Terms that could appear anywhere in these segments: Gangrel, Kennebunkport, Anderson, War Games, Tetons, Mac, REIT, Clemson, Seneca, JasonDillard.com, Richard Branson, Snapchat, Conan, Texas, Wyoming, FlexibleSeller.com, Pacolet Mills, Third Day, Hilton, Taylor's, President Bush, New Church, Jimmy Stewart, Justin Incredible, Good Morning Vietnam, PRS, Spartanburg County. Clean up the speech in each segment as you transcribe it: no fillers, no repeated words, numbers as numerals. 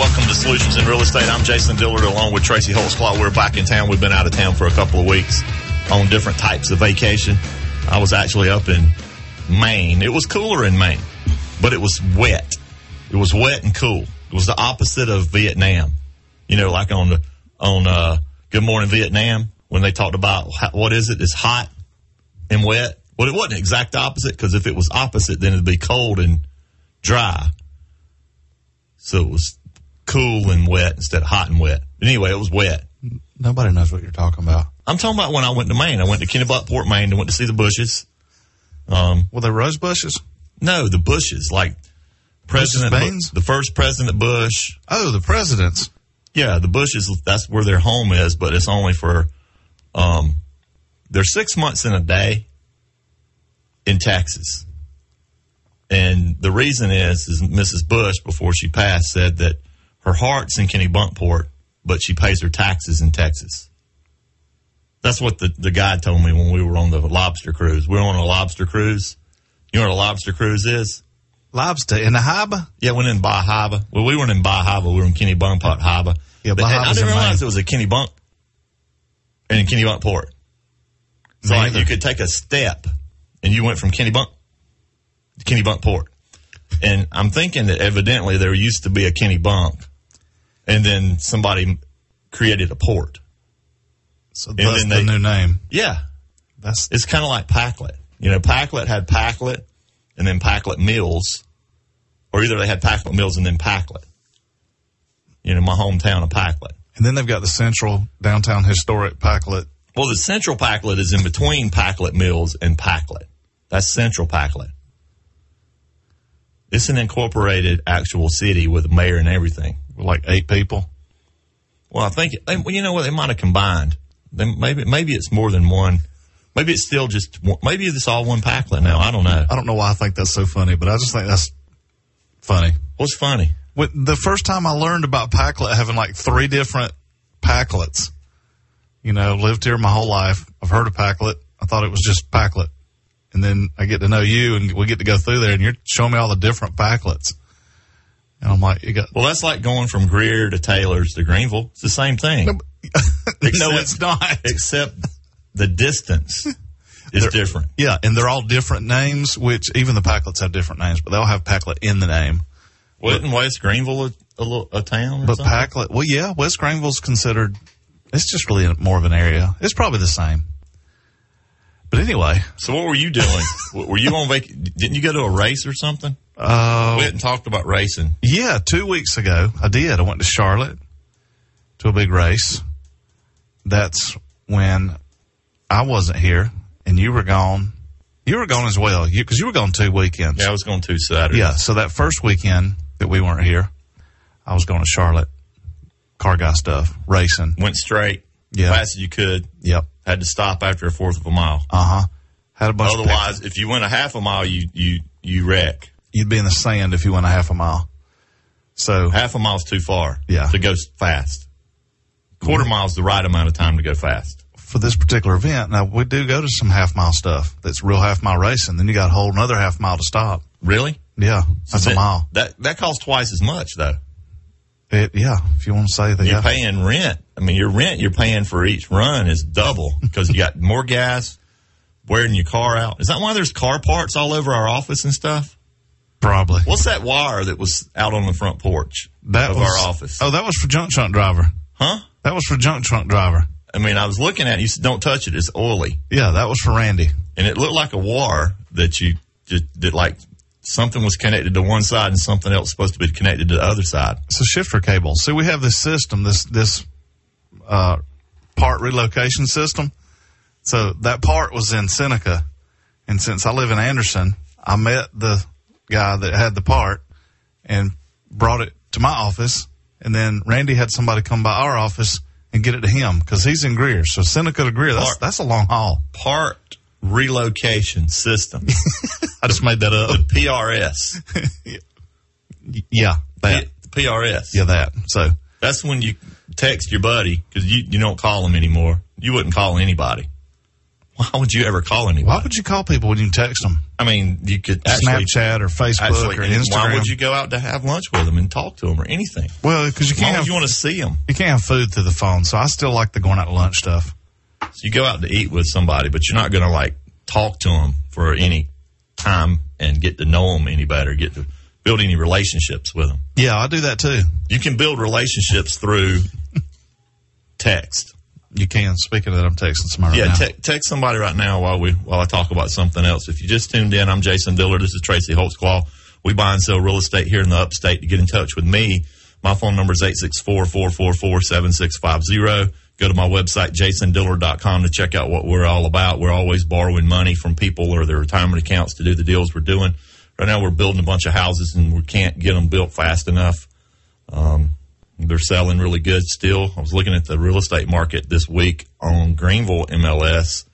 Welcome to Solutions in Real Estate. I'm Jason Dillard along with Tracy Holtzclaw. We're back in town. We've been out of town for a couple of weeks on different types of vacation. I was actually up in Maine. It was cooler in Maine, but it was wet. It was wet and cool. It was the opposite of Vietnam. You know, like on Good Morning Vietnam, when they talked about, what is it? It's hot and wet. Well, it wasn't exact opposite, because if it was opposite, then it'd be cold and dry. So it was cool and wet instead of hot and wet. But anyway, it was wet. Nobody knows what you're talking about. I'm talking about when I went to Maine. I went to Kennebunkport, Maine, and went to see the Bushes. Were they rose bushes? No, the Bushes, like President Baines? The first President Bush. Oh, the presidents. Yeah, the Bushes, that's where their home is, but it's only for, they're 6 months in a day in Texas. And the reason is Mrs. Bush, before she passed, said that her heart's in Kennebunkport, but she pays her taxes in Texas. That's what the guy told me when we were on the lobster cruise. We were on a lobster cruise. You know what a lobster cruise is? Lobster in the harbor? Yeah, went in Bar Harbor. Well, we weren't in Bar Harbor. We were in Kennebunkport Harbor. Yeah, but I didn't realize it was a Kennebunk and Kennebunkport. So like you could take a step, and you went from Kennebunk to Kennebunkport. And I'm thinking that evidently there used to be a Kennebunk, and then somebody created a port. So that's the new name. Yeah. It's kind of like Pacolet. You know, Pacolet had Pacolet and then Pacolet Mills, or either they had Pacolet Mills and then Pacolet. You know, my hometown of Pacolet. And then they've got the central downtown historic Pacolet. Well, the central Pacolet is in between Pacolet Mills and Pacolet. That's central Pacolet. It's an incorporated actual city with a mayor and everything. Like 8 people? Well, I think, you know what, they might have combined. Maybe it's more than one. Maybe it's still just one. Maybe it's all one Pacolet now. I don't know. I don't know why I think that's so funny, but I just think that's funny. What's funny? The first time I learned about Pacolet having like 3 different Pacolets, you know, lived here my whole life. I've heard of Pacolet. I thought it was just Pacolet. And then I get to know you, and we get to go through there, and you're showing me all the different Pacolets. And I'm like, well, that's like going from Greer to Taylor's to Greenville. It's the same thing. No, no, it's not. Except the distance is different. Yeah, and they're all different names, which even the Pacolets have different names, but they all have Pacolet in the name. Wasn't West Greenville a town or but something? But Pacolet, well, yeah, West Greenville's considered, it's just really more of an area. It's probably the same. But anyway. So what were you doing? Were you on vacation? Didn't you go to a race or something? We hadn't talked about racing. Yeah, 2 weeks ago, I did. I went to Charlotte to a big race. That's when I wasn't here, and you were gone. You were gone as well, because you were gone 2 weekends. Yeah, I was gone 2 Saturdays. Yeah, so that first weekend that we weren't here, I was going to Charlotte, car guy stuff, racing. Went straight, fast as you could. Yep. Had to stop after a fourth of a mile. Uh-huh. Had a bunch Otherwise, if you went a half a mile, you wreck. You'd be in the sand if you went a half a mile. So half a mile's too far to go fast. Quarter mile's the right amount of time to go fast. For this particular event, now we do go to some half-mile stuff that's real half-mile racing. Then you got a whole another half-mile to stop. Really? Yeah. That's a mile. That costs twice as much, though. If you want to say that. You're paying rent. I mean, your rent you're paying for each run is double because you got more gas, wearing your car out. Is that why there's car parts all over our office and stuff? Probably. What's that wire that was out on the front porch of our office? Oh, that was for junk trunk driver. Huh? That was for junk trunk driver. I mean, I was looking at it. You said, don't touch it. It's oily. Yeah, that was for Randy. And it looked like a wire that you just did, like something was connected to one side and something else supposed to be connected to the other side. It's a shifter cable. See, we have this system, this part relocation system. So that part was in Seneca. And since I live in Anderson, I met the guy that had the part and brought it to my office, and then Randy had somebody come by our office and get it to him because he's in Greer. So Seneca to Greer, that's a long haul. Part relocation system. I just made that up. The PRS. Yeah, that. The PRS. Yeah, that. So that's when you text your buddy because you don't call him anymore. You wouldn't call anybody. Why would you ever call anybody? Why would you call people when you text them? I mean, you could actually, Snapchat or Facebook or Instagram. Why would you go out to have lunch with them and talk to them or anything? Well, because you can't. You want to see them. You can't have food through the phone, so I still like the going out to lunch stuff. So you go out to eat with somebody, but you're not going to like talk to them for any time and get to know them any better, get to build any relationships with them. Yeah, I do that too. You can build relationships through text. You can. Speaking of that, I'm texting somebody right now. Yeah, text somebody right now while I talk about something else. If you just tuned in, I'm Jason Dillard. This is Tracy Holtzclaw. We buy and sell real estate here in the upstate. To get in touch with me, my phone number is 864-444-7650. Go to my website, jasondiller.com, to check out what we're all about. We're always borrowing money from people or their retirement accounts to do the deals we're doing. Right now we're building a bunch of houses, and we can't get them built fast enough. They're selling really good still. I was looking at the real estate market this week on Greenville MLS,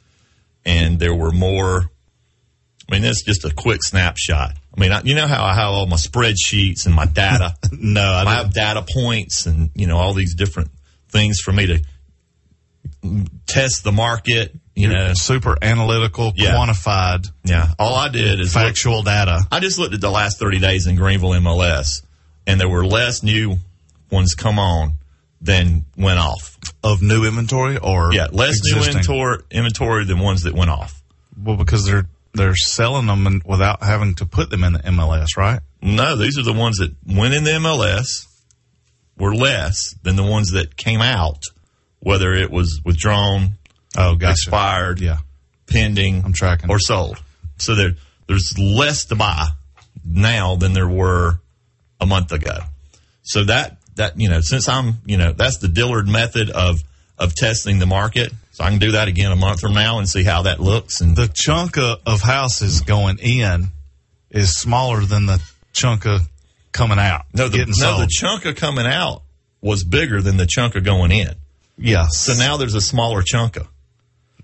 and there were more. I mean, that's just a quick snapshot. I mean, you know how I have all my spreadsheets and my data? No, I have data points and, you know, all these different things for me to test the market. You know, super analytical, quantified. Yeah. All I did is factual data. I just looked at the last 30 days in Greenville MLS, and there were less new ones come on than went off. Of new inventory or less existing? New inventory than ones that went off. Well, because they're selling them without having to put them in the MLS, right? No, these are the ones that went in the MLS were less than the ones that came out, whether it was withdrawn, expired, pending, I'm tracking, or sold. So there's less to buy now than there were a month ago. So that, you know, since I'm, you know, that's the Dillard method of testing the market. So I can do that again a month from now and see how that looks. And the chunk of houses going in is smaller than the chunk of coming out. The chunk of coming out was bigger than the chunk of going in. Yeah. So now there's a smaller chunk of.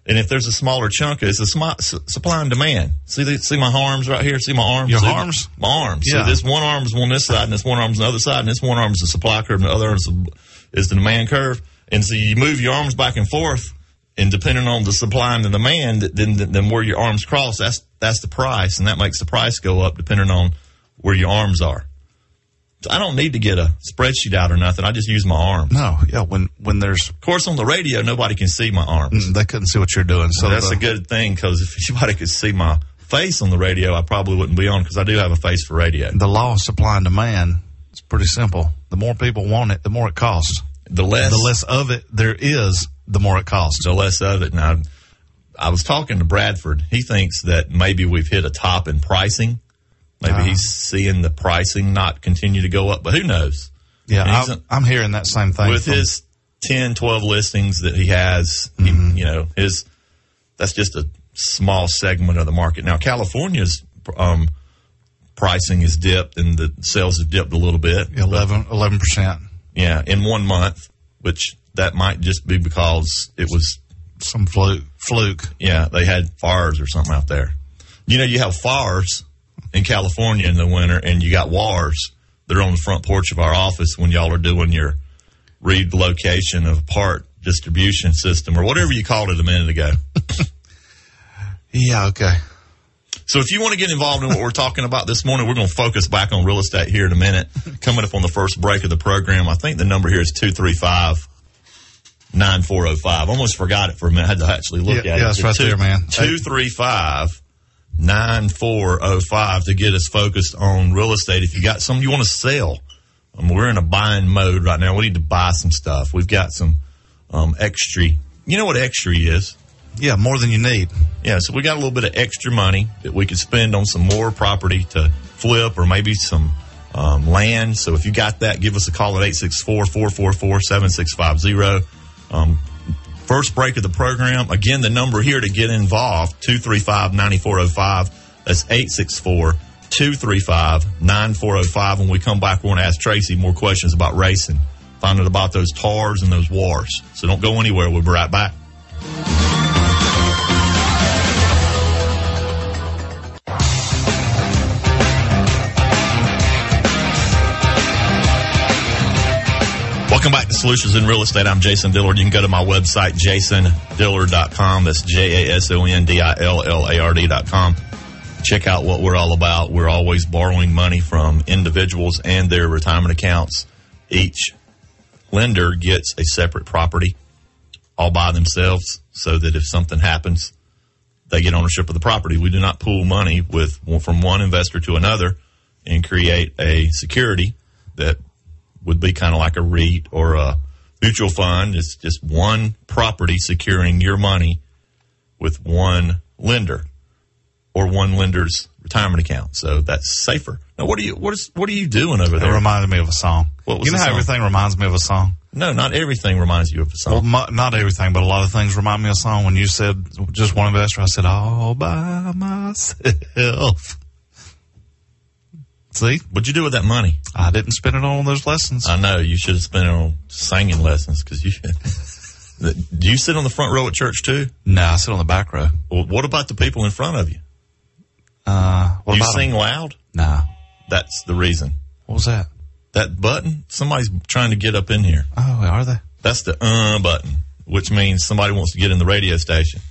And if there's a smaller chunk, it's a supply and demand. See my arms right here? See my arms? Your arms? My arms. Yeah. See, this one arm's on this side, and this one arm's on the other side, and this one arm's the supply curve, and the other arm's is the demand curve. And so you move your arms back and forth, and depending on the supply and the demand, then where your arms cross, that's the price, and that makes the price go up depending on where your arms are. I don't need to get a spreadsheet out or nothing. I just use my arms. No, yeah. When there's, of course, on the radio, nobody can see my arms. They couldn't see what you're doing. So that's a good thing, because if anybody could see my face on the radio, I probably wouldn't be on, because I do have a face for radio. The law of supply and demand is pretty simple. The more people want it, the more it costs. The less of it there is, the more it costs. The less of it. And I was talking to Bradford. He thinks that maybe we've hit a top in pricing. Maybe he's seeing the pricing not continue to go up, but who knows? Yeah, I'm hearing that same thing. With his 10, 12 listings that he has, mm-hmm. That's just a small segment of the market. Now, California's pricing has dipped, and the sales have dipped a little bit. 11%. Yeah, in 1 month, which that might just be because it was some fluke. Yeah, they had fires or something out there. You know, you have fires in California in the winter, and you got wars that are on the front porch of our office when y'all are doing your relocation of part distribution system or whatever you called it a minute ago. Yeah, okay. So if you want to get involved in what we're talking about this morning, we're going to focus back on real estate here in a minute. Coming up on the first break of the program, I think the number here is 235-9405. Almost forgot it for a minute. I had to actually look at it. Yeah, it's right there, man. 235-9405 to get us focused on real estate. If you got something you want to sell, we're in a buying mode right now. We need to buy some stuff. We've got some extra. You know what extra is? Yeah, more than you need. Yeah, so we got a little bit of extra money that we could spend on some more property to flip, or maybe some land. So if you got that, give us a call at 864-444-7650. First break of the program. Again, the number here to get involved, 235-9405. That's 864-235-9405. When we come back, we're going to ask Tracy more questions about racing, find out about those TARs and those WARs. So don't go anywhere. We'll be right back. Welcome back to Solutions in Real Estate. I'm Jason Dillard. You can go to my website, JasonDillard.com. That's JasonDillard.com. Check out what we're all about. We're always borrowing money from individuals and their retirement accounts. Each lender gets a separate property all by themselves so that if something happens, they get ownership of the property. We do not pool money from one investor to another and create a security that would be kind of like a REIT or a mutual fund. It's just one property securing your money with one lender or one lender's retirement account. So that's safer. Now, what are you doing over there? It reminded me of a song. What was you know how song? Everything reminds me of a song? No, not everything reminds you of a song. Well, not everything, but a lot of things remind me of a song. When you said just one investor, I said, all by myself. See? What'd you do with that money? I didn't spend it on those lessons. I know. You should have spent it on singing lessons because you – do you sit on the front row at church too? No, I sit on the back row. Well, what about the people in front of you? What do you sing loud? No. That's the reason. What was that? That button, somebody's trying to get up in here. Oh, are they? That's the button, which means somebody wants to get in the radio station.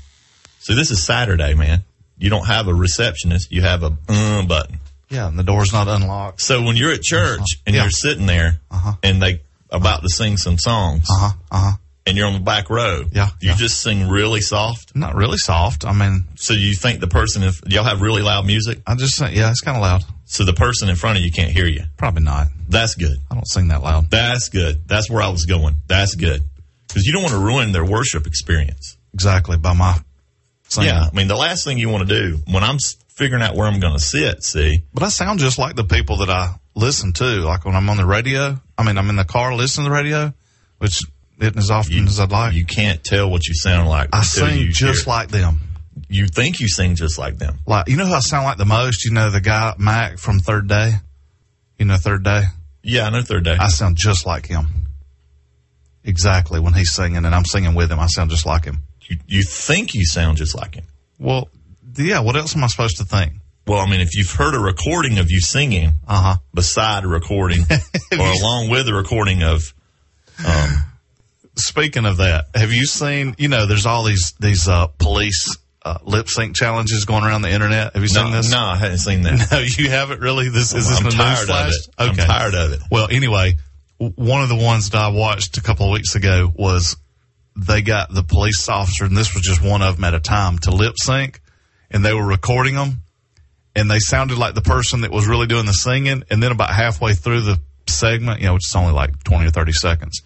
So this is Saturday, man. You don't have a receptionist. You have a button. Yeah, and the door's not unlocked. So when you're at church and you're sitting there and they about to sing some songs and you're on the back row, you just sing really soft? Not really soft. I mean. So you think the person, if y'all have really loud music? I just think, yeah, it's kind of loud. So the person in front of you can't hear you? Probably not. That's good. I don't sing that loud. That's good. That's where I was going. That's good. Because you don't want to ruin their worship experience. Exactly. By my singing. Yeah. I mean, the last thing you want to do, when I'm figuring out where I'm going to sit, see. But I sound just like the people that I listen to. Like when I'm on the radio, I mean, I'm in the car listening to the radio, which isn't as often as I'd like. You can't tell what you sound like. I sing just like them. You think you sing just like them. Like, you know who I sound like the most? You know the guy, Mac, from Third Day? You know Third Day? Yeah, I know Third Day. I sound just like him. Exactly. When he's singing and I'm singing with him, I sound just like him. You think you sound just like him? Well, yeah, what else am I supposed to think? Well, I mean, if you've heard a recording of you singing beside a recording or along with a recording of... Speaking of that, have you seen, you know, there's all these police... lip sync challenges going around the internet. Have you seen this? No, I haven't seen that. No, you haven't really? Is this I'm tired of it. Okay. I'm tired of it. Well, anyway, one of the ones that I watched a couple of weeks ago was they got the police officer, and this was just one of them at a time, to lip sync, and they were recording them, and they sounded like the person that was really doing the singing, and then about halfway through the segment, you know, which is only like 20 or 30 seconds,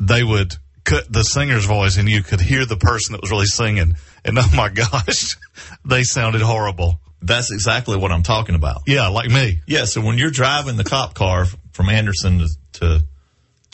they would cut the singer's voice, and you could hear the person that was really singing. And oh my gosh, they sounded horrible. That's exactly what I'm talking about. Yeah, like me. Yeah, so when you're driving the cop car from Anderson to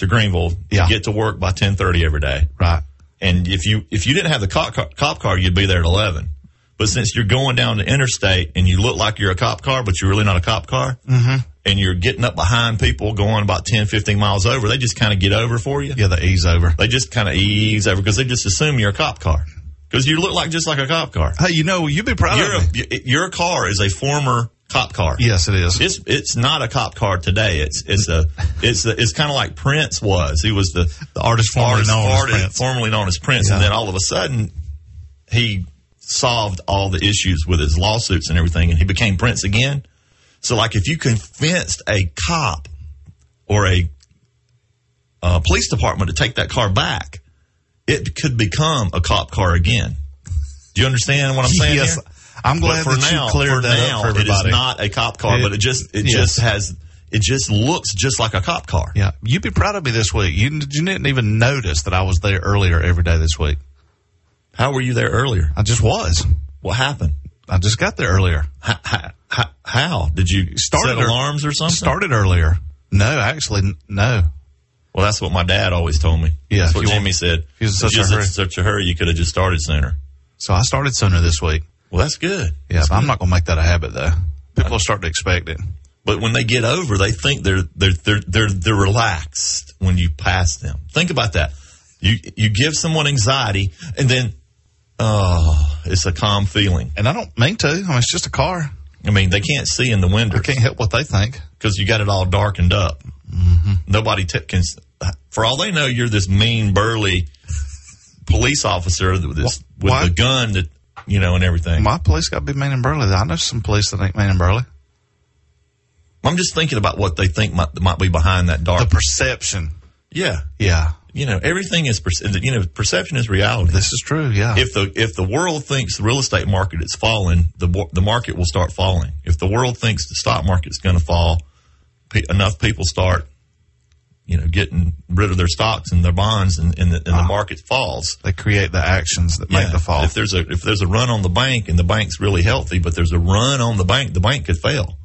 Greenville, you get to work by 10:30 every day. Right. And if you didn't have the cop car, you'd be there at 11. But since you're going down the interstate and you look like you're a cop car, but you're really not a cop car, and you're getting up behind people going about 10, 15 miles over, they just kind of get over for you. Yeah, they ease over. They just kind of ease over because they just assume you're a cop car because you look just like a cop car. Hey, you know, you'd be proud of me. Your car is a former cop car. Yes, it is. It's not a cop car today. It's kind of like Prince was. He was the artist formerly known as Prince, and then all of a sudden he solved all the issues with his lawsuits and everything, and he became Prince again. So, like, if you convinced a cop or a police department to take that car back, it could become a cop car again. Do you understand what I'm saying? Yes, here? I'm glad that you cleared that up for everybody. It is not a cop car, but it just looks just like a cop car. Yeah, you'd be proud of me this week. You didn't even notice that I was there earlier every day this week. How were you there earlier? I just was. What happened? I just got there earlier. How? Did you set alarms or something? Started earlier. No, actually, no. Well, that's what my dad always told me. Yeah, that's what Jimmy said. He was in such a hurry, you could have just started sooner. So I started sooner this week. Well, that's good. Yeah, that's good. I'm not going to make that a habit, though. People start to expect it. But when they get over, they think they're relaxed when you pass them. Think about that. You give someone anxiety, and then... Oh, it's a calm feeling. And I don't mean to. I mean, it's just a car. I mean, they can't see in the window. I can't help what they think. Because you got it all darkened up. Mm-hmm. Nobody can for all they know, you're this mean, burly police officer with the gun that, you know, and everything. My police got to be mean and burly. I know some police that ain't mean and burly. I'm just thinking about what they think might be behind that dark. The perception. Yeah. Yeah. You know, everything is, perception is reality. This is true, yeah. If the world thinks the real estate market is falling, the market will start falling. If the world thinks the stock market's going to fall, enough people start, you know, getting rid of their stocks and their bonds, and the market falls. They create the actions that make the fall. If there's a run on the bank and the bank's really healthy, but there's a run on the bank could fail.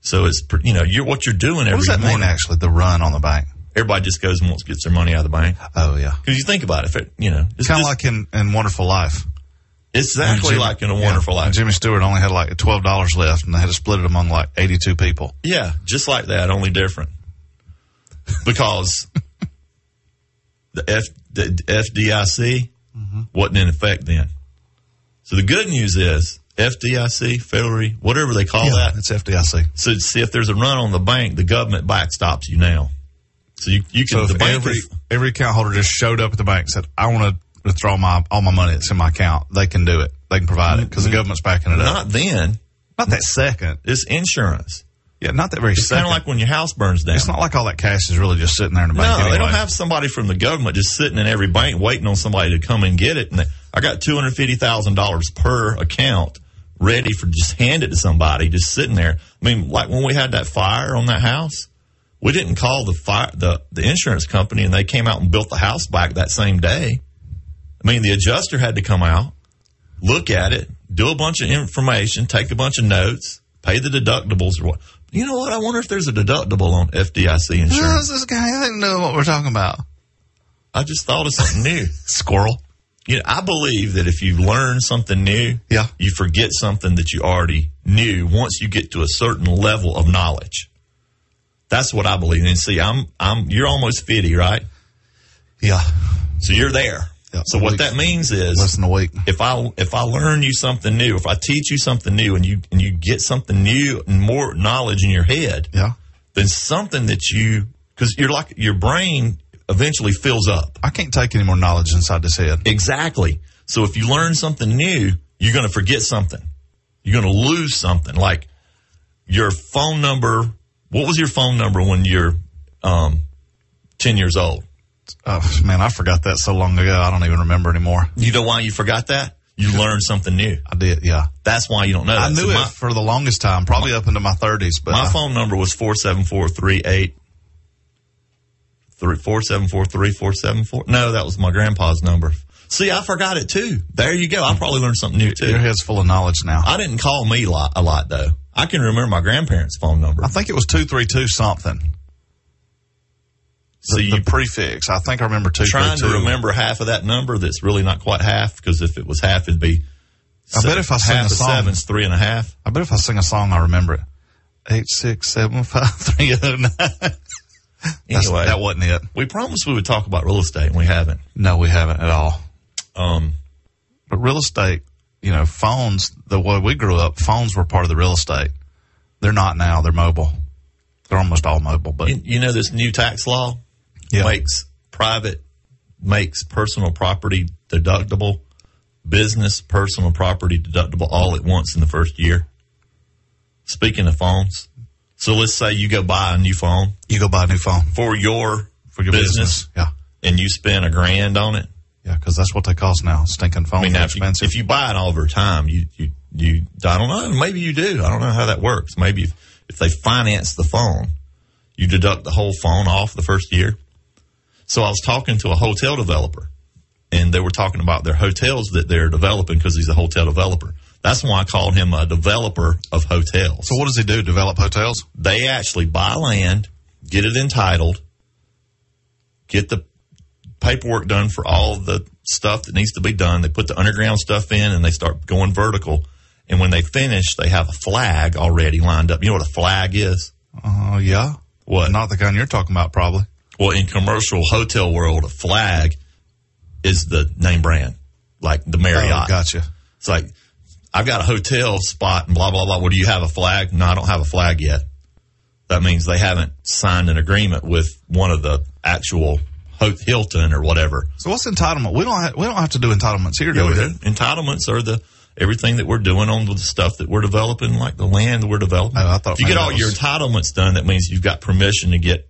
So it's, you know, what you're doing every morning. What does that mean, actually, the run on the bank? Everybody just goes and gets their money out of the bank. Oh, yeah. Because you think about it. It's kind of like in Wonderful Life. Exactly, like in A Wonderful Life. Jimmy Stewart only had like $12 left, and they had to split it among like 82 people. Yeah, just like that, only different. Because the FDIC wasn't in effect then. So the good news is FDIC, Federal, whatever they call that. It's FDIC. So see, if there's a run on the bank, the government backstops you now. So you can. So if every account holder just showed up at the bank and said, "I want to withdraw all my money that's in my account," they can do it. They can provide it because the government's backing it up. Not then. Not that second. It's insurance. Yeah, not that very second. It's kind of like when your house burns down. It's not like all that cash is really just sitting there in the bank. No, anyway. They don't have somebody from the government just sitting in every bank waiting on somebody to come and get it. And I got $250,000 per account ready for just hand it to somebody just sitting there. I mean, like when we had that fire on that house. We didn't call the insurance company, and they came out and built the house back that same day. I mean, the adjuster had to come out, look at it, do a bunch of information, take a bunch of notes, pay the deductibles. You know what? I wonder if there's a deductible on FDIC insurance. Who is this guy? I didn't know what we're talking about. I just thought of something new. Squirrel. You know, I believe that if you learn something new, you forget something that you already knew once you get to a certain level of knowledge. That's what I believe. And see, you're almost 50, right? Yeah. So you're there. Yeah, so what that means is less than a week. If I learn you something new, if I teach you something new and you get something new and more knowledge in your head, then something that because you're like your brain eventually fills up. I can't take any more knowledge inside this head. Exactly. So if you learn something new, you're going to forget something. You're going to lose something like your phone number. What was your phone number when you're 10 years old? Oh, man, I forgot that so long ago. I don't even remember anymore. You know why you forgot that? You learned something new. I did, yeah. That's why you don't know that. I knew it for the longest time, probably up into my 30s. But my phone number was 474-38. 474-3474. No, that was my grandpa's number. See, I forgot it, too. There you go. I probably learned something new, too. Your head's full of knowledge now. I didn't call me a lot, though. I can remember my grandparents' phone number. I think it was 232 something. So the prefix. I think I remember 232. Trying to remember half of that number that's really not quite half, because if it was half, it'd be half of seven's three and a half. I bet if I sing a song, I remember it. 8675309. Anyway, that wasn't it. We promised we would talk about real estate, and we haven't. No, we haven't at all. But real estate. You know, phones, the way we grew up, phones were part of the real estate. They're not now. They're mobile. They're almost all mobile. But you know, this new tax law makes personal property deductible, business, personal property deductible all at once in the first year. Speaking of phones. So let's say you go buy a new phone. You go buy a new phone. For your business. Yeah. And you spend $1,000 on it. Yeah, because that's what they cost now. Stinking phones are expensive. If you buy it all over time, you I don't know. Maybe you do. I don't know how that works. Maybe if they finance the phone, you deduct the whole phone off the first year. So I was talking to a hotel developer, and they were talking about their hotels that they're developing because he's a hotel developer. That's why I called him a developer of hotels. So what does he do, develop hotels? They actually buy land, get it entitled, get the paperwork done for all the stuff that needs to be done. They put the underground stuff in, and they start going vertical. And when they finish, they have a flag already lined up. You know what a flag is? Yeah. What? Not the kind you're talking about, probably. Well, in commercial hotel world, a flag is the name brand, like the Marriott. Oh, gotcha. It's like, I've got a hotel spot and blah, blah, blah. Well, do you have a flag? No, I don't have a flag yet. that means they haven't signed an agreement with one of the actual Hilton or whatever. So what's entitlement? We don't have to do entitlements here, do we? Entitlements are the everything that we're doing on the stuff that we're developing, like the land we're developing. Oh, I thought if you get all your entitlements done, that means you've got permission to get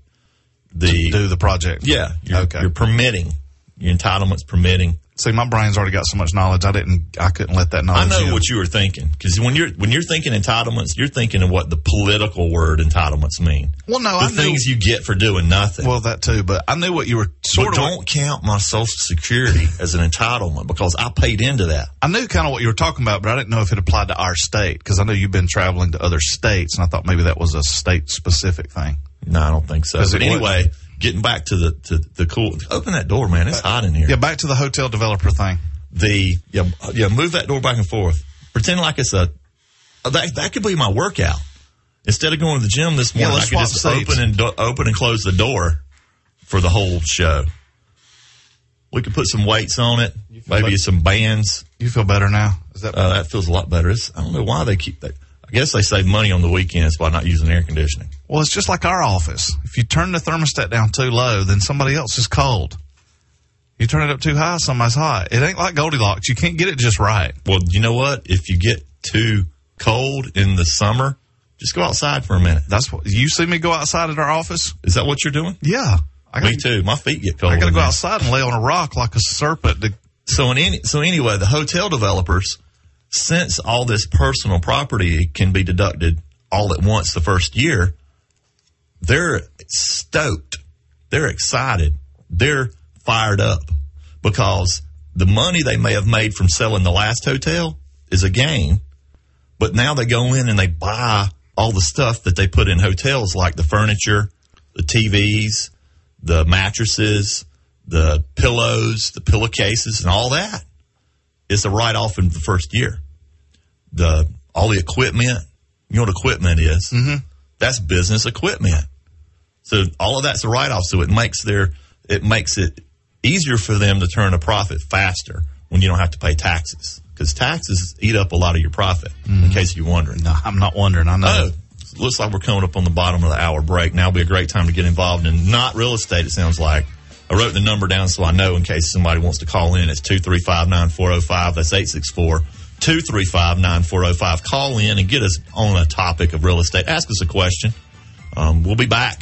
to do the project. Yeah, you're permitting. Your entitlements permitting. See, my brain's already got so much knowledge. I couldn't let that knowledge. I know what you were thinking, because when you're thinking entitlements, you're thinking of what the political word entitlements mean. Well, no, I knew things you get for doing nothing. Well, that too, but I knew what you were sort of. Don't count my Social Security as an entitlement, because I paid into that. I knew kind of what you were talking about, but I didn't know if it applied to our state, because I know you've been traveling to other states, and I thought maybe that was a state specific thing. No, I don't think so. But anyway. Getting back to the cool, open that door, man. It's hot in here. Yeah, back to the hotel developer thing. Move that door back and forth. Pretend like it's that could be my workout. Instead of going to the gym this morning, I could just open and close the door for the whole show. We could put some weights on it, maybe some bands. You feel better now? Is that better? That feels a lot better. I don't know why they keep that. I guess they save money on the weekends by not using air conditioning. Well, it's just like our office. If you turn the thermostat down too low, then somebody else is cold. You turn it up too high, somebody's hot. It ain't like Goldilocks. You can't get it just right. Well, you know what? If you get too cold in the summer, just go outside for a minute. That's what you see me go outside at our office. Is that what you're doing? Yeah. Me too. My feet get cold. I got to go outside and lay on a rock like a serpent. So anyway, the hotel developers, since all this personal property can be deducted all at once the first year, they're stoked. They're excited. They're fired up, because the money they may have made from selling the last hotel is a gain, but now they go in and they buy all the stuff that they put in hotels, like the furniture, the TVs, the mattresses, the pillows, the pillowcases, and all that. It's a write-off in the first year. All the equipment, you know what equipment is? Mm-hmm. That's business equipment. So all of that's a write-off. So it makes it easier for them to turn a profit faster when you don't have to pay taxes, because taxes eat up a lot of your profit. Mm-hmm. In case you're wondering. No, I'm not wondering. I know. Oh, looks like we're coming up on the bottom of the hour break. Now would be a great time to get involved in not real estate. It sounds like. I wrote the number down so I know in case somebody wants to call in. It's 235-9405. That's 864-235-9405. Call in and get us on a topic of real estate. Ask us a question. We'll be back.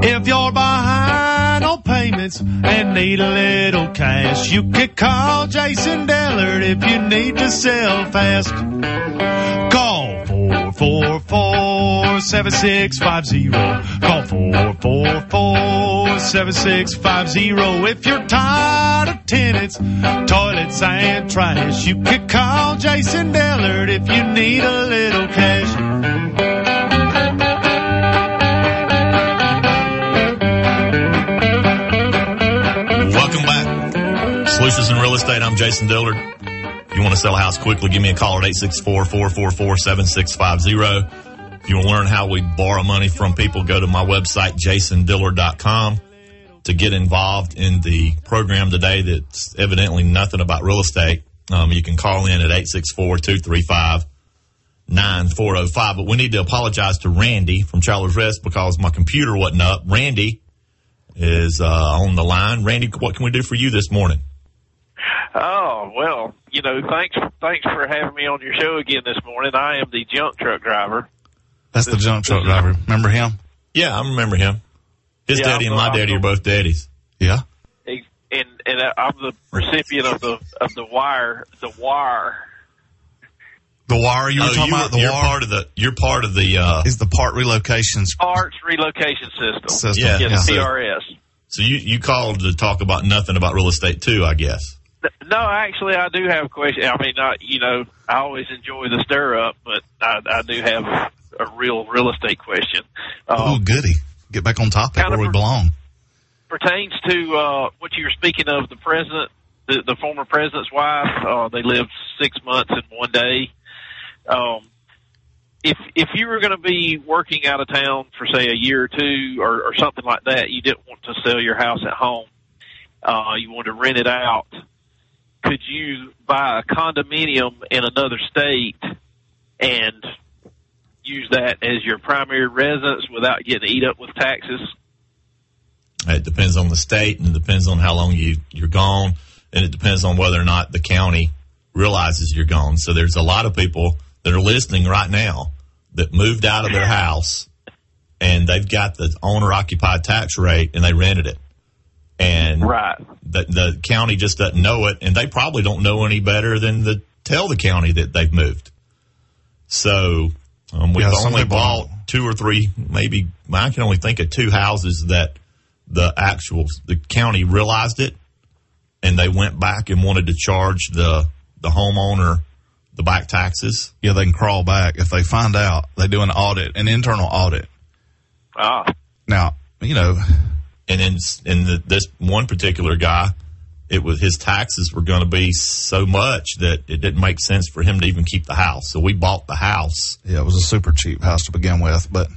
If you're behind on payments and need a little cash, you could call Jason Dillard if you need to sell fast. Call 444-7650. Call 444-7650. If you're tired of tenants, toilets, and trash, you could call Jason Dillard if you need a little cash. Solutions in Real Estate. I'm Jason Dillard. If you want to sell a house quickly, give me a call at 864-444-7650. If you want to learn how we borrow money from people, go to my website, jasondiller.com, to get involved in the program today that's evidently nothing about real estate. You can call in at 864-235-9405. But we need to apologize to Randy from Taylor's Rest, because my computer wasn't up. Randy is on the line. Randy, what can we do for you this morning? Oh, well, thanks for having me on your show again this morning. I am the junk truck driver. That's the junk truck driver. Remember him? Yeah, I remember him. His daddy and my daddy are both daddies. Yeah. And I'm the recipient of the wire. The wire. The wire you were talking about? The wire? You're part of the... Is the part relocations... Parts relocation system. Yeah, the PRS. So you called to talk about nothing about real estate too, I guess. No, actually, I do have a question. I mean, I always enjoy the stir-up, but I do have a real estate question. Oh, goody. Get back on topic where we belong. Pertains to what you were speaking of, the president, the former president's wife. They lived 6 months and 1 day. if you were going to be working out of town for, say, a year or two or something like that, you didn't want to sell your house at home, you wanted to rent it out, could you buy a condominium in another state and use that as your primary residence without getting eat up with taxes? It depends on the state, and it depends on how long you're gone, and it depends on whether or not the county realizes you're gone. So there's a lot of people that are listening right now that moved out of their house, and they've got the owner-occupied tax rate, and they rented it. And right. the county just doesn't know it, and they probably don't know any better than to tell the county that they've moved. So we've only bought two or three, maybe I can only think of two houses that the county realized it, and they went back and wanted to charge the homeowner the back taxes. Yeah, they can crawl back. If they find out, they do an audit, an internal audit. Ah. Now, you know. And in this one particular guy, it was his taxes were going to be so much that it didn't make sense for him to even keep the house. So we bought the house. Yeah, it was a super cheap house to begin with. But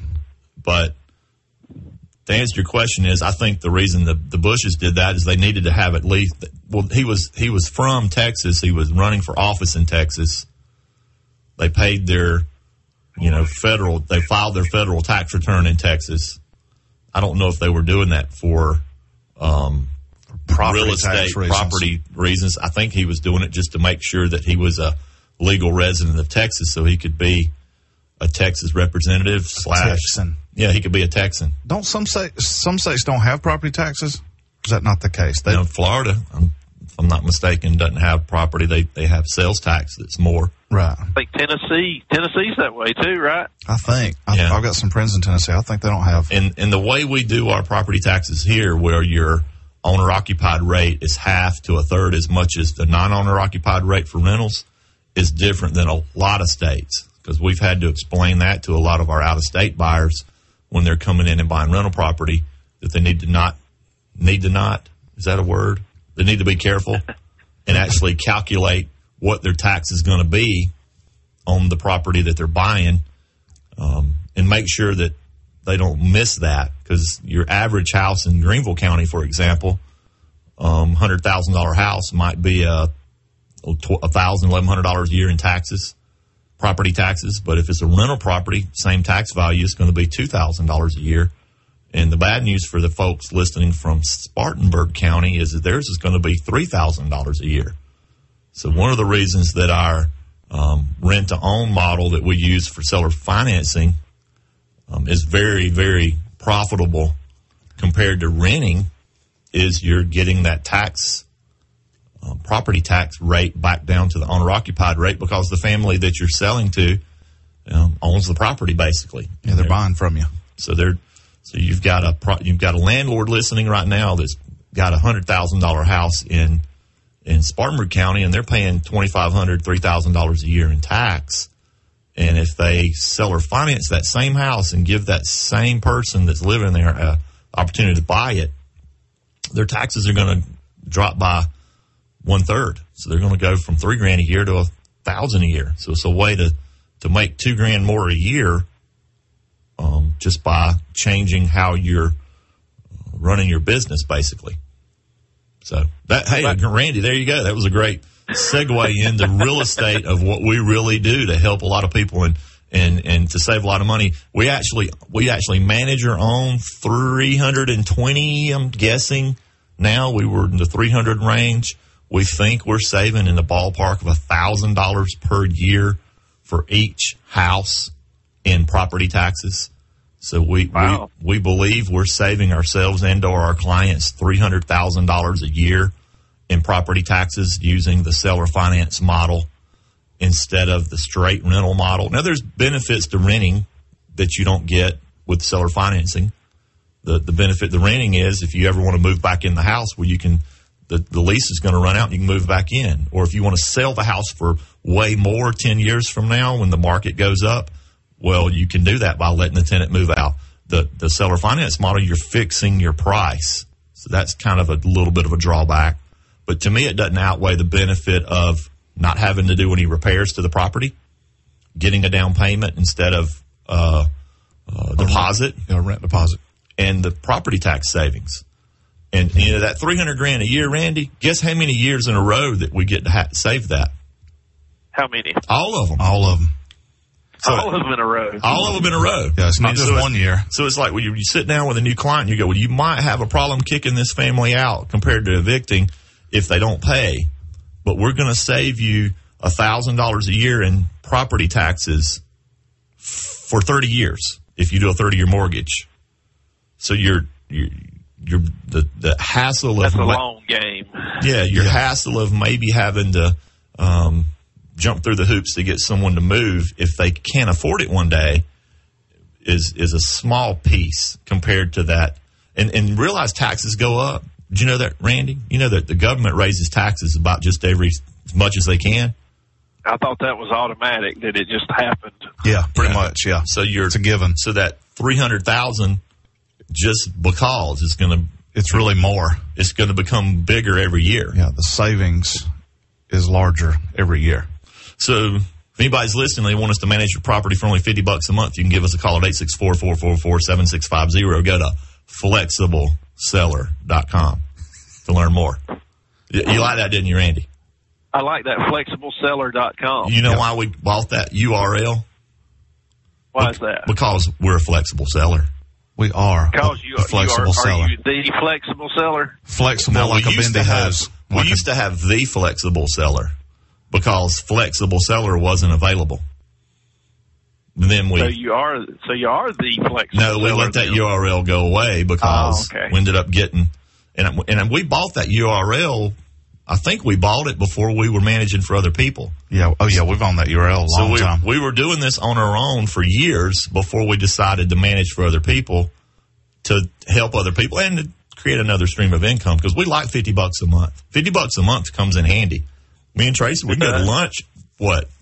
to answer your question is, I think the reason the Bushes did that is they needed to have at least – well, he was from Texas. He was running for office in Texas. They paid their, federal – they filed their federal tax return in Texas. I don't know if they were doing that for real estate, property reasons. I think he was doing it just to make sure that he was a legal resident of Texas so he could be a Texas representative / Texan. Yeah, he could be a Texan. Don't some states don't have property taxes? Is that not the case? Now, Florida, if I'm not mistaken, doesn't have property. They have sales tax that's more. Right. I think Tennessee's that way too, right? I think. Yeah. I've got some friends in Tennessee. I think they don't have. And the way we do our property taxes here, where your owner-occupied rate is half to a third as much as the non-owner-occupied rate for rentals, is different than a lot of states. Because we've had to explain that to a lot of our out-of-state buyers when they're coming in and buying rental property, that they need to not, is that a word? They need to be careful and actually calculate what their tax is going to be on the property that they're buying, and make sure that they don't miss that. Because your average house in Greenville County, for example, $100,000 house might be $1,100 a year in taxes, property taxes. But if it's a rental property, same tax value, it's going to be $2,000 a year. And the bad news for the folks listening from Spartanburg County is that theirs is going to be $3,000 a year. So one of the reasons that our rent-to-own model that we use for seller financing is very, very profitable compared to renting is you're getting that tax, property tax rate back down to the owner-occupied rate because the family that you're selling to owns the property basically. Yeah, they're buying from you. So you've got a landlord listening right now that's got a $100,000 house in Spartanburg County, and they're paying $2,500, $3,000 a year in tax. And if they sell or finance that same house and give that same person that's living there an opportunity to buy it, their taxes are going to drop by 1/3. So they're going to go from $3,000 a year to $1,000 a year. So it's a way to make $2,000 more a year just by changing how you're running your business, basically. So that, hey, Randy, there you go. That was a great segue into real estate of what we really do to help a lot of people and to save a lot of money. We actually manage our own 320. I'm guessing now we were in the 300 range. We think we're saving in the ballpark of $1,000 per year for each house in property taxes. So we believe we're saving ourselves and/or our clients $300,000 a year in property taxes using the seller finance model instead of the straight rental model. Now, there's benefits to renting that you don't get with seller financing. The benefit to renting is if you ever want to move back in the house, well, you can. The lease is going to run out and you can move back in. Or if you want to sell the house for way more 10 years from now when the market goes up, well, you can do that by letting the tenant move out. The seller finance model, you're fixing your price. So that's kind of a little bit of a drawback. But to me, it doesn't outweigh the benefit of not having to do any repairs to the property getting a down payment instead of deposit, rent deposit, and the property tax savings. And you know that $300,000 a year, Randy. Guess how many years in a row that we get to save that? How many? All of them. All of them. So all of them in a row. All of them in a row. Yeah, it's not just so one year. So it's like when you sit down with a new client, and you go, "Well, you might have a problem kicking this family out compared to evicting if they don't pay, but we're going to save you $1,000 a year in property taxes for 30 years if you do a 30-year mortgage." So you're the hassle of that's a long game. Yeah, hassle of maybe having to jump through the hoops to get someone to move if they can't afford it one day is a small piece compared to that. And realize taxes go up. Did you know that, Randy? You know that the government raises taxes about just as much as they can. I thought that was automatic, that it just happened. Yeah, pretty much. Yeah. So it's a given. So that $300,000 just because it's really more. It's going to become bigger every year. Yeah, the savings is larger every year. So if anybody's listening, they want us to manage your property for only $50 a month, you can give us a call at 864-444-7650. Go to FlexibleSeller.com to learn more. You like that, didn't you, Randy? I like that, FlexibleSeller.com. You know why we bought that URL? Why is that? Because we're a flexible seller. We are. Because you are a flexible seller. Are you the flexible seller? Flexible, like a bendy hose. We used to have the flexible seller because flexible seller wasn't available. And then so you are the flexible seller. No, we let that URL go away because we ended up getting and we bought that URL. I think we bought it before we were managing for other people. Yeah. Oh, yeah. We've owned that URL a long time. We were doing this on our own for years before we decided to manage for other people to help other people and to create another stream of income because we like $50 a month. $50 a month comes in handy. Me and Tracy, we go to lunch,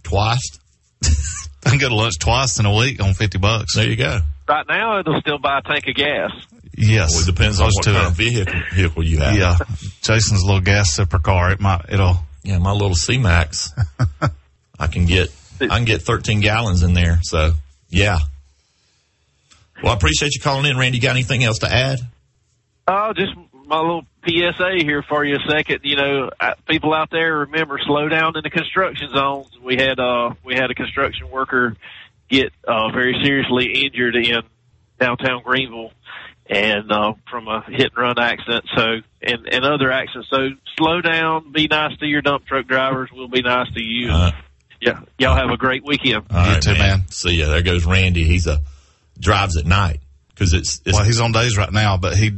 twice? I can go to lunch twice in a week on $50. There you go. Right now, it'll still buy a tank of gas. Yes. Well, it depends on what kind of vehicle you have. Yeah. Jason's little gas zipper car, my little C-Max, I can get 13 gallons in there. So, yeah. Well, I appreciate you calling in, Randy. Got anything else to add? Oh, just my little PSA here for you a second. You know, people out there, remember, slow down in the construction zones. We had a construction worker get very seriously injured in downtown Greenville. And from a hit-and-run accident, and other accidents. So slow down, be nice to your dump truck drivers. We'll be nice to you. Yeah, y'all have a great weekend. All right, you too, man. See ya. There goes Randy. He's drives at night because it's. Well, he's on days right now, but he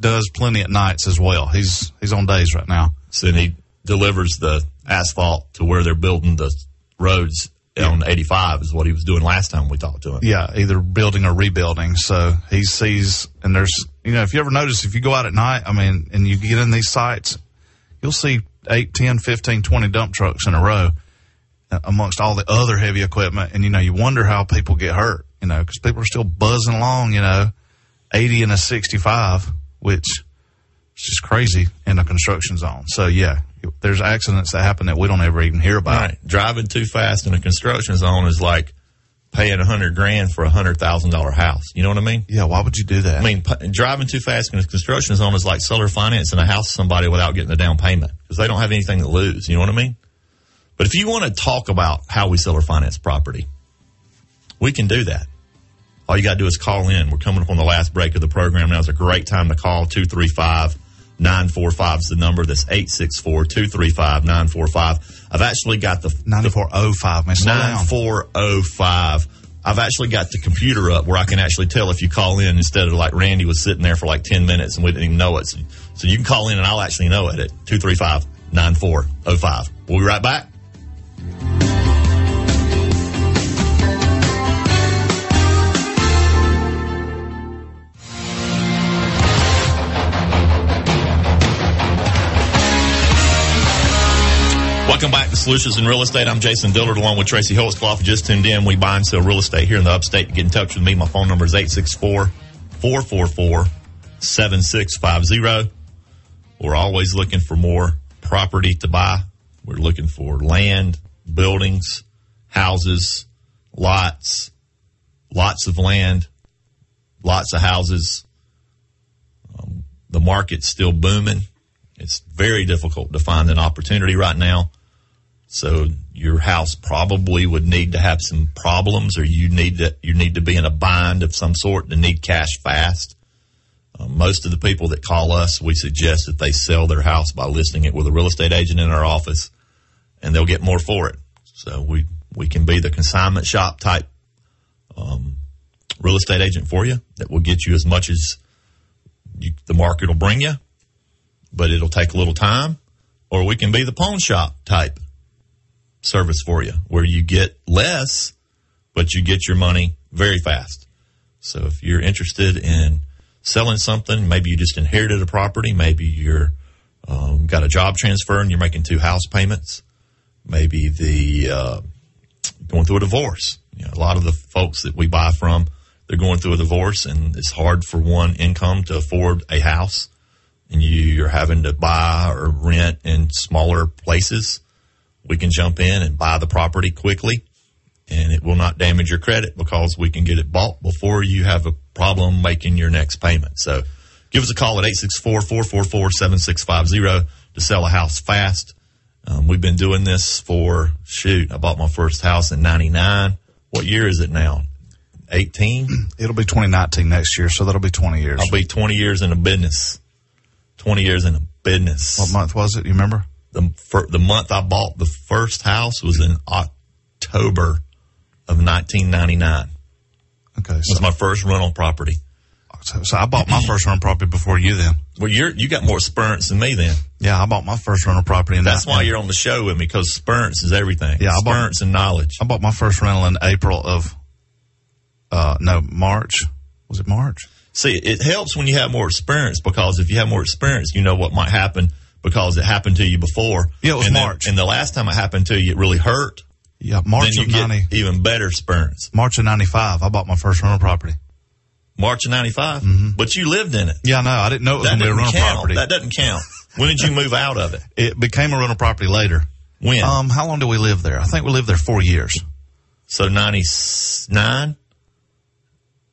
does plenty at nights as well. He's on days right now. So he delivers the asphalt to where they're building the roads. On 85 is what he was doing last time we talked to him. Yeah, either building or rebuilding. So he sees, and there's, you know, if you ever notice, if you go out at night, I mean, and you get in these sites, you'll see 8, 10, 15, 20 dump trucks in a row amongst all the other heavy equipment. And, you know, you wonder how people get hurt, you know, because people are still buzzing along, you know, 80 and a 65, which is just crazy in a construction zone. So, yeah. There's accidents that happen that we don't ever even hear about. Right. Driving too fast in a construction zone is like paying $100,000 for a $100,000 house. You know what I mean? Yeah. Why would you do that? I mean, driving too fast in a construction zone is like seller financing a house to somebody without getting a down payment because they don't have anything to lose. You know what I mean? But if you want to talk about how we seller finance property, we can do that. All you got to do is call in. We're coming up on the last break of the program. Now's a great time to call 235-945 is the number. That's 864-235-945. I've actually got the 9405. 9405. I've actually got the computer up where I can actually tell if you call in instead of like Randy was sitting there for like 10 minutes and we didn't even know it. So you can call in and I'll actually know it at 235-9405. We'll be right back. Welcome back to Solutions in Real Estate. I'm Jason Dillard along with Tracy Holtzclaw. If you just tuned in, we buy and sell real estate here in the upstate. To get in touch with me, my phone number is 864-444-7650. We're always looking for more property to buy. We're looking for land, buildings, houses, Lots of land, lots of houses. The market's still booming. It's very difficult to find an opportunity right now. So your house probably would need to have some problems, or you need to be in a bind of some sort and need cash fast. Most of the people that call us, we suggest that they sell their house by listing it with a real estate agent in our office, and they'll get more for it. So we can be the consignment shop type real estate agent for you that will get you as much as the market will bring you, but it'll take a little time. Or we can be the pawn shop type service for you, where you get less, but you get your money very fast. So if you're interested in selling something, maybe you just inherited a property, maybe you're got a job transfer and you're making 2 house payments, maybe the going through a divorce. You know, a lot of the folks that we buy from, they're going through a divorce and it's hard for one income to afford a house, and you're having to buy or rent in smaller places. We can jump in and buy the property quickly, and it will not damage your credit because we can get it bought before you have a problem making your next payment. So give us a call at 864-444-7650 to sell a house fast. We've been doing this for, I bought my first house in 99. What year is it now? 18? It'll be 2019 next year, so that'll be 20 years. I'll be 20 years in the business. 20 years in the business. What month was it? You remember? The month I bought the first house was in October of 1999. Okay. So it was my first rental property. So I bought my first rental property before you then. Well, you got more experience than me then. Yeah, I bought my first rental property. That's why you're on the show with me, because experience is everything. Yeah, experience and knowledge. I bought my first rental in March. Was it March? See, it helps when you have more experience, because if you have more experience, you know what might happen, because it happened to you before. Yeah, it was March. And the last time it happened to you, it really hurt. Yeah, March of 90. Then you get even better experience. March of 95, I bought my first rental property. March of 95? Mm-hmm. But you lived in it. Yeah, no, I didn't know it was going to be a rental property. That doesn't count. When did you move out of it? It became a rental property later. When? How long did we live there? I think we lived there 4 years. So 99?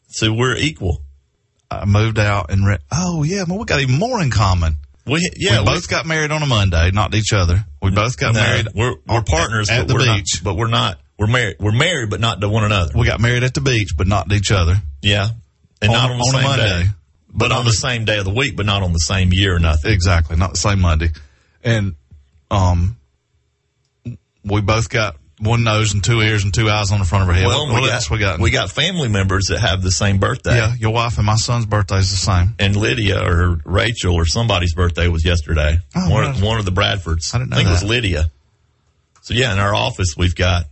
So we're equal. I moved out and rent. Oh, yeah, well, we got even more in common. We both got married on a Monday, not each other. We both got married. We're partners at the beach, but we're not. We're married. We're married, but not to one another. We got married at the beach, but not to each other. Yeah, and not on the same Monday, but on the same day of the week, but not on the same year or nothing. Exactly, not the same Monday. And we both got one nose and 2 ears and 2 eyes on the front of our head. Well, we got family members that have the same birthday. Yeah, your wife and my son's birthday is the same. And Lydia or Rachel or somebody's birthday was yesterday. Oh, one of the Bradfords. I didn't know that. I think it was Lydia. So, yeah, in our office, we've got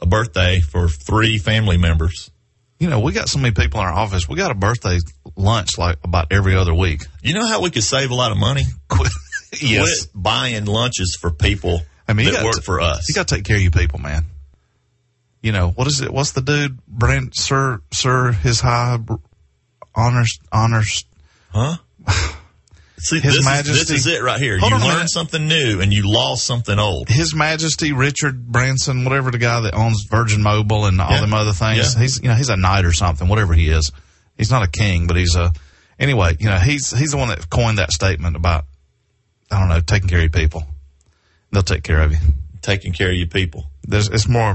a birthday for 3 family members. You know, we got so many people in our office. We got a birthday lunch like about every other week. You know how we could save a lot of money? Yes. Quit buying lunches for people. I mean, that worked for us. You got to take care of you people, man. You know, what is it? What's the dude? Brand Sir, his high honors. Huh? See, his Majesty. This is it right here. You learned something new and you lost something old. His Majesty Richard Branson, whatever, the guy that owns Virgin Mobile and all them other things. Yeah. He's a knight or something, whatever he is. He's not a king, but anyway. You know, he's the one that coined that statement about, I don't know, taking care of you people. They'll take care of you. Taking care of your people. It's more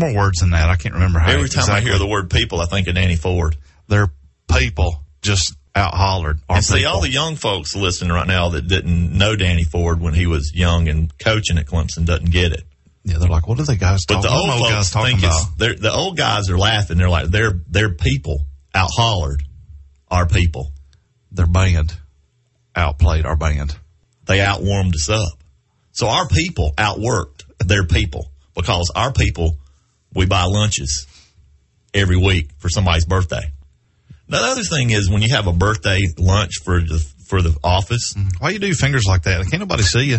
words than that. I can't remember how. Every time I hear the word people, I think of Danny Ford. They're people, just out hollered. And see, all the young folks listening right now that didn't know Danny Ford when he was young and coaching at Clemson doesn't get it. Yeah, they're like, what are the guys talking about? But the old folks think it's, the old guys are laughing. They're like, they're people, out hollered our people. Their band outplayed our band. They outwarmed us up. So our people outworked their people, because our people, we buy lunches every week for somebody's birthday. Now, the other thing is when you have a birthday lunch for the office. Why you do fingers like that? Can't nobody see you.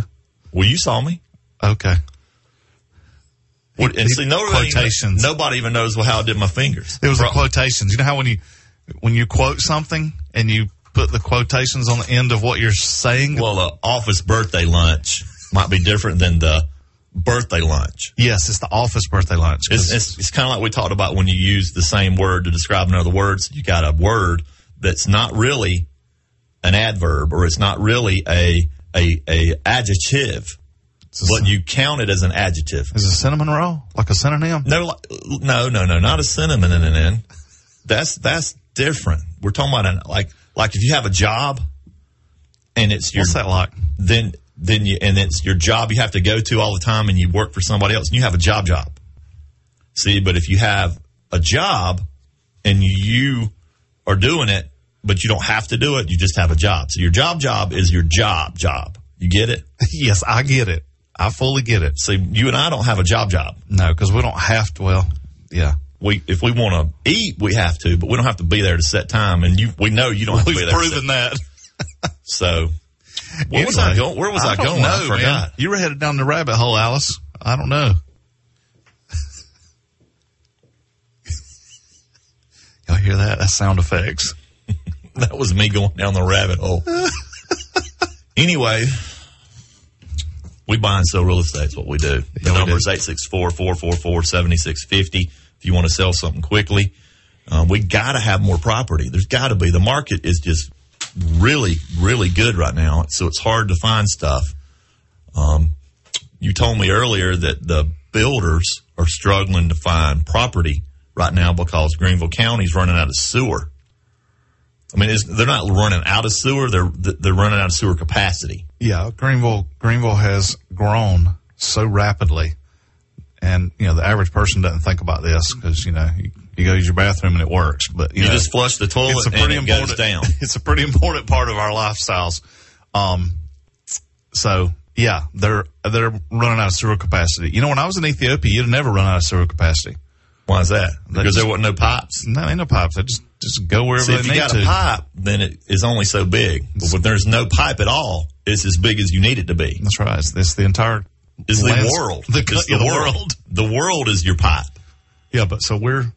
Well, you saw me. Okay. And see, nobody even knows how I did my fingers. It was the quotations. You know how when you quote something and you put the quotations on the end of what you're saying? Well, office birthday lunch might be different than the birthday lunch. Yes, it's the office birthday lunch. It's kind of like we talked about when you use the same word to describe another word. So you got a word that's not really an adverb, or it's not really a adjective, but you count it as an adjective. Is a cinnamon roll like a synonym? No, not a cinnamon in an in. That's different. We're talking about an, like if you have a job and it's your, what's that like? Then you, and it's your job you have to go to all the time, and you work for somebody else, and you have a job. See, but if you have a job and you are doing it, but you don't have to do it, you just have a job. So your job is your job. You get it? Yes, I get it. I fully get it. See, you and I don't have a job. No, because we don't have to. Well, yeah. If we want to eat, we have to, but we don't have to be there to set time. And we know you don't have to be there. We've proven that. So, where was I going? I forgot. You were headed down the rabbit hole, Alice. I don't know. Y'all hear that? That's sound effects. That was me going down the rabbit hole. Anyway, we buy and sell real estate is what we do. The number is 864-444-7650. If you want to sell something quickly, we got to have more property. There's got to be. The market is just really, really good right now, so it's hard to find stuff. You told me earlier that the builders are struggling to find property right now because Greenville County's running out of sewer. I mean, they're not running out of sewer; they're running out of sewer capacity. Yeah, Greenville has grown so rapidly, and the average person doesn't think about this because you go to your bathroom and it works, but you just flush the toilet. It's a pretty important. Goes down. It's a pretty important part of our lifestyles. So yeah, they're running out of sewer capacity. When I was in Ethiopia, you'd never run out of sewer capacity. Why is that? Because there wasn't no pipes? No, there ain't no pipes. They just go wherever they need to. See, if you got a pipe, then it is only so big. But when there's no pipe at all, it's as big as you need it to be. That's right. It's the entire world. The world. The world is your pipe. Yeah, but so we're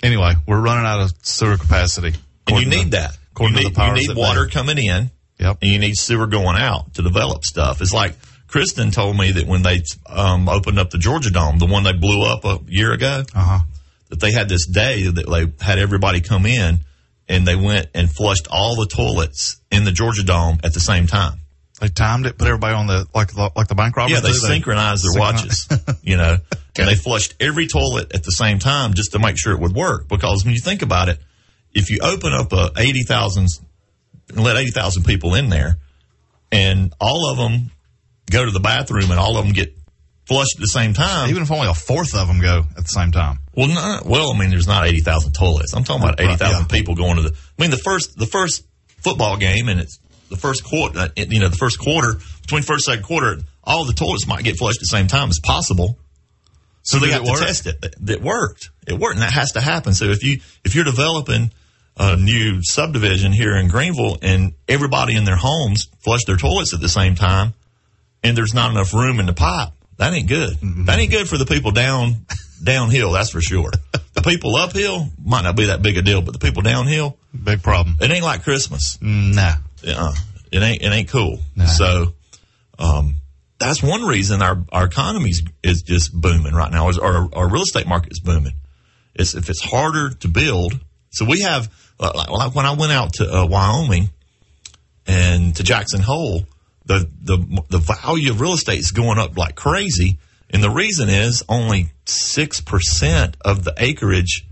running out of sewer capacity. And you need that. You need water coming in. Yep. And you need sewer going out to develop stuff. It's like Kristen told me that when they opened up the Georgia Dome, the one they blew up a year ago, that they had this day that they had everybody come in, and they went and flushed all the toilets in the Georgia Dome at the same time. They timed it, put everybody on the like the bank robbers. Yeah, they synchronized their watches, okay. And they flushed every toilet at the same time just to make sure it would work. Because when you think about it, if you open up let 80,000 people in there, and all of them go to the bathroom and all of them get flushed at the same time. Even if only a fourth of them go at the same time. Well, there's not 80,000 toilets. I'm talking about 80,000 people going to the. I mean, the first football game, and it's the first quarter. The first quarter, between first and second quarter, all the toilets might get flushed at the same time. It's possible. So they have to test it. It worked. It worked, and that has to happen. So if you're developing a new subdivision here in Greenville, and everybody in their homes flush their toilets at the same time, and there's not enough room in the pipe, that ain't good. Mm-hmm. That ain't good for the people downhill, that's for sure. The people uphill might not be that big a deal, but the people downhill, big problem. It ain't like Christmas. Nah. It ain't cool. Nah. So that's one reason our economy is just booming right now. Our real estate market is booming. If it's harder to build. So we have, when I went out to Wyoming and to Jackson Hole, the value of real estate is going up like crazy, and the reason is only 6% of the acreage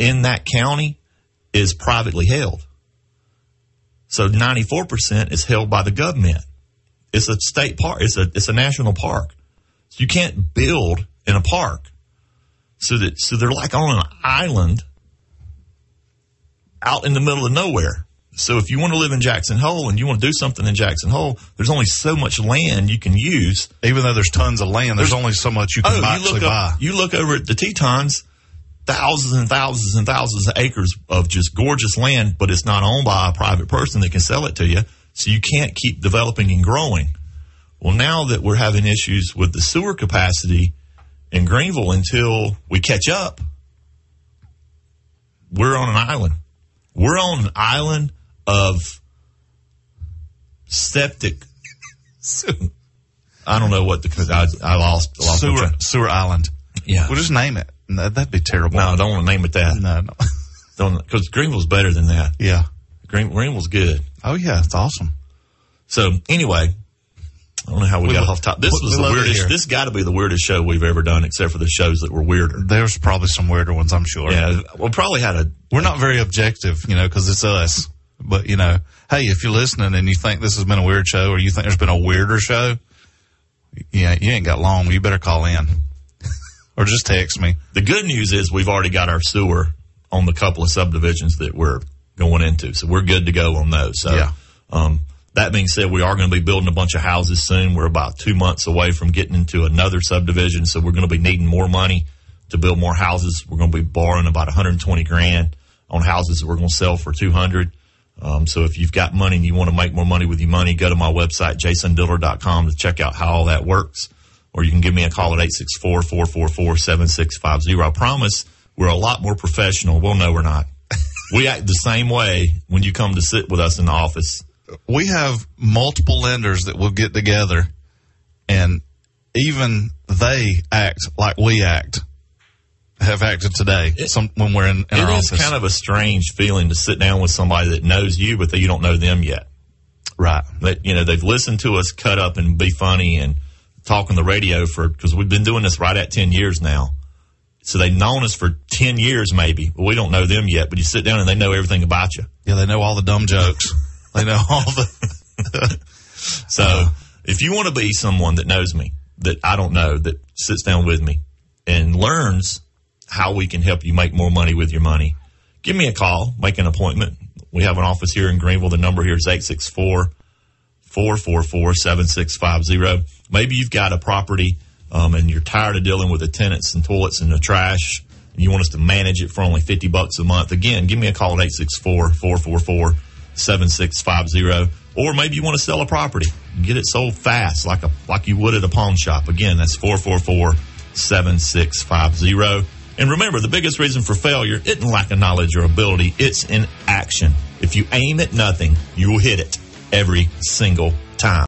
in that county is privately held. So 94% is held by the government. It's a state park. It's a national park. So you can't build in a park. So they're like on an island out in the middle of nowhere. So if you want to live in Jackson Hole and you want to do something in Jackson Hole, there's only so much land you can use. Even though there's tons of land, there's only so much you can buy. You look over at the Tetons, thousands and thousands and thousands of acres of just gorgeous land, but it's not owned by a private person that can sell it to you. So you can't keep developing and growing. Well, now that we're having issues with the sewer capacity in Greenville, until we catch up, we're on an island. We're on an island of septic I don't know what because I lost Sewer Island. Yeah, we'll just name it. No, that'd be terrible. No, I don't want to name it that. No, don't, because Greenville's better than that. Yeah, Greenville's good. Oh yeah, it's awesome. So anyway, I don't know how we got off top. This was the weirdest. This got to be the weirdest show we've ever done, except for the shows that were weirder. There's probably some weirder ones, I'm sure. Yeah, we'll probably had a. We're not very objective, because it's us. But hey, if you're listening and you think this has been a weird show, or you think there's been a weirder show, yeah, you ain't got long. You better call in. Or just text me. The good news is we've already got our sewer on the couple of subdivisions that we're going into. So we're good to go on those. So yeah. That being said, we are going to be building a bunch of houses soon. We're about 2 months away from getting into another subdivision. So we're going to be needing more money to build more houses. We're going to be borrowing about $120,000 on houses that we're going to sell for $200,000. So if you've got money and you want to make more money with your money, go to my website, jasondiller.com, to check out how all that works. Or you can give me a call at 864-444-7650. I promise we're a lot more professional. Well, no, we're not. We act the same way when you come to sit with us in the office. We have multiple lenders that will get together, and even they act like we have acted today when we're in our office. It is kind of a strange feeling to sit down with somebody that knows you, but you don't know them yet. Right. But, they've listened to us cut up and be funny and talk on the radio because we've been doing this right at 10 years now. So they've known us for 10 years maybe, but we don't know them yet. But you sit down and they know everything about you. Yeah, they know all the dumb jokes. They know all the... So if you want to be someone that knows me, that I don't know, that sits down with me and learns how we can help you make more money with your money, give me a call, make an appointment. We have an office here in Greenville. The number here is 864-444-7650. Maybe you've got a property and you're tired of dealing with the tenants and toilets and the trash, and you want us to manage it for only $50 a month. Again, give me a call at 864-444-7650. Or maybe you want to sell a property and get it sold fast like you would at a pawn shop. Again, that's 444-7650. And remember, the biggest reason for failure isn't lack of knowledge or ability. It's in action. If you aim at nothing, you will hit it every single time.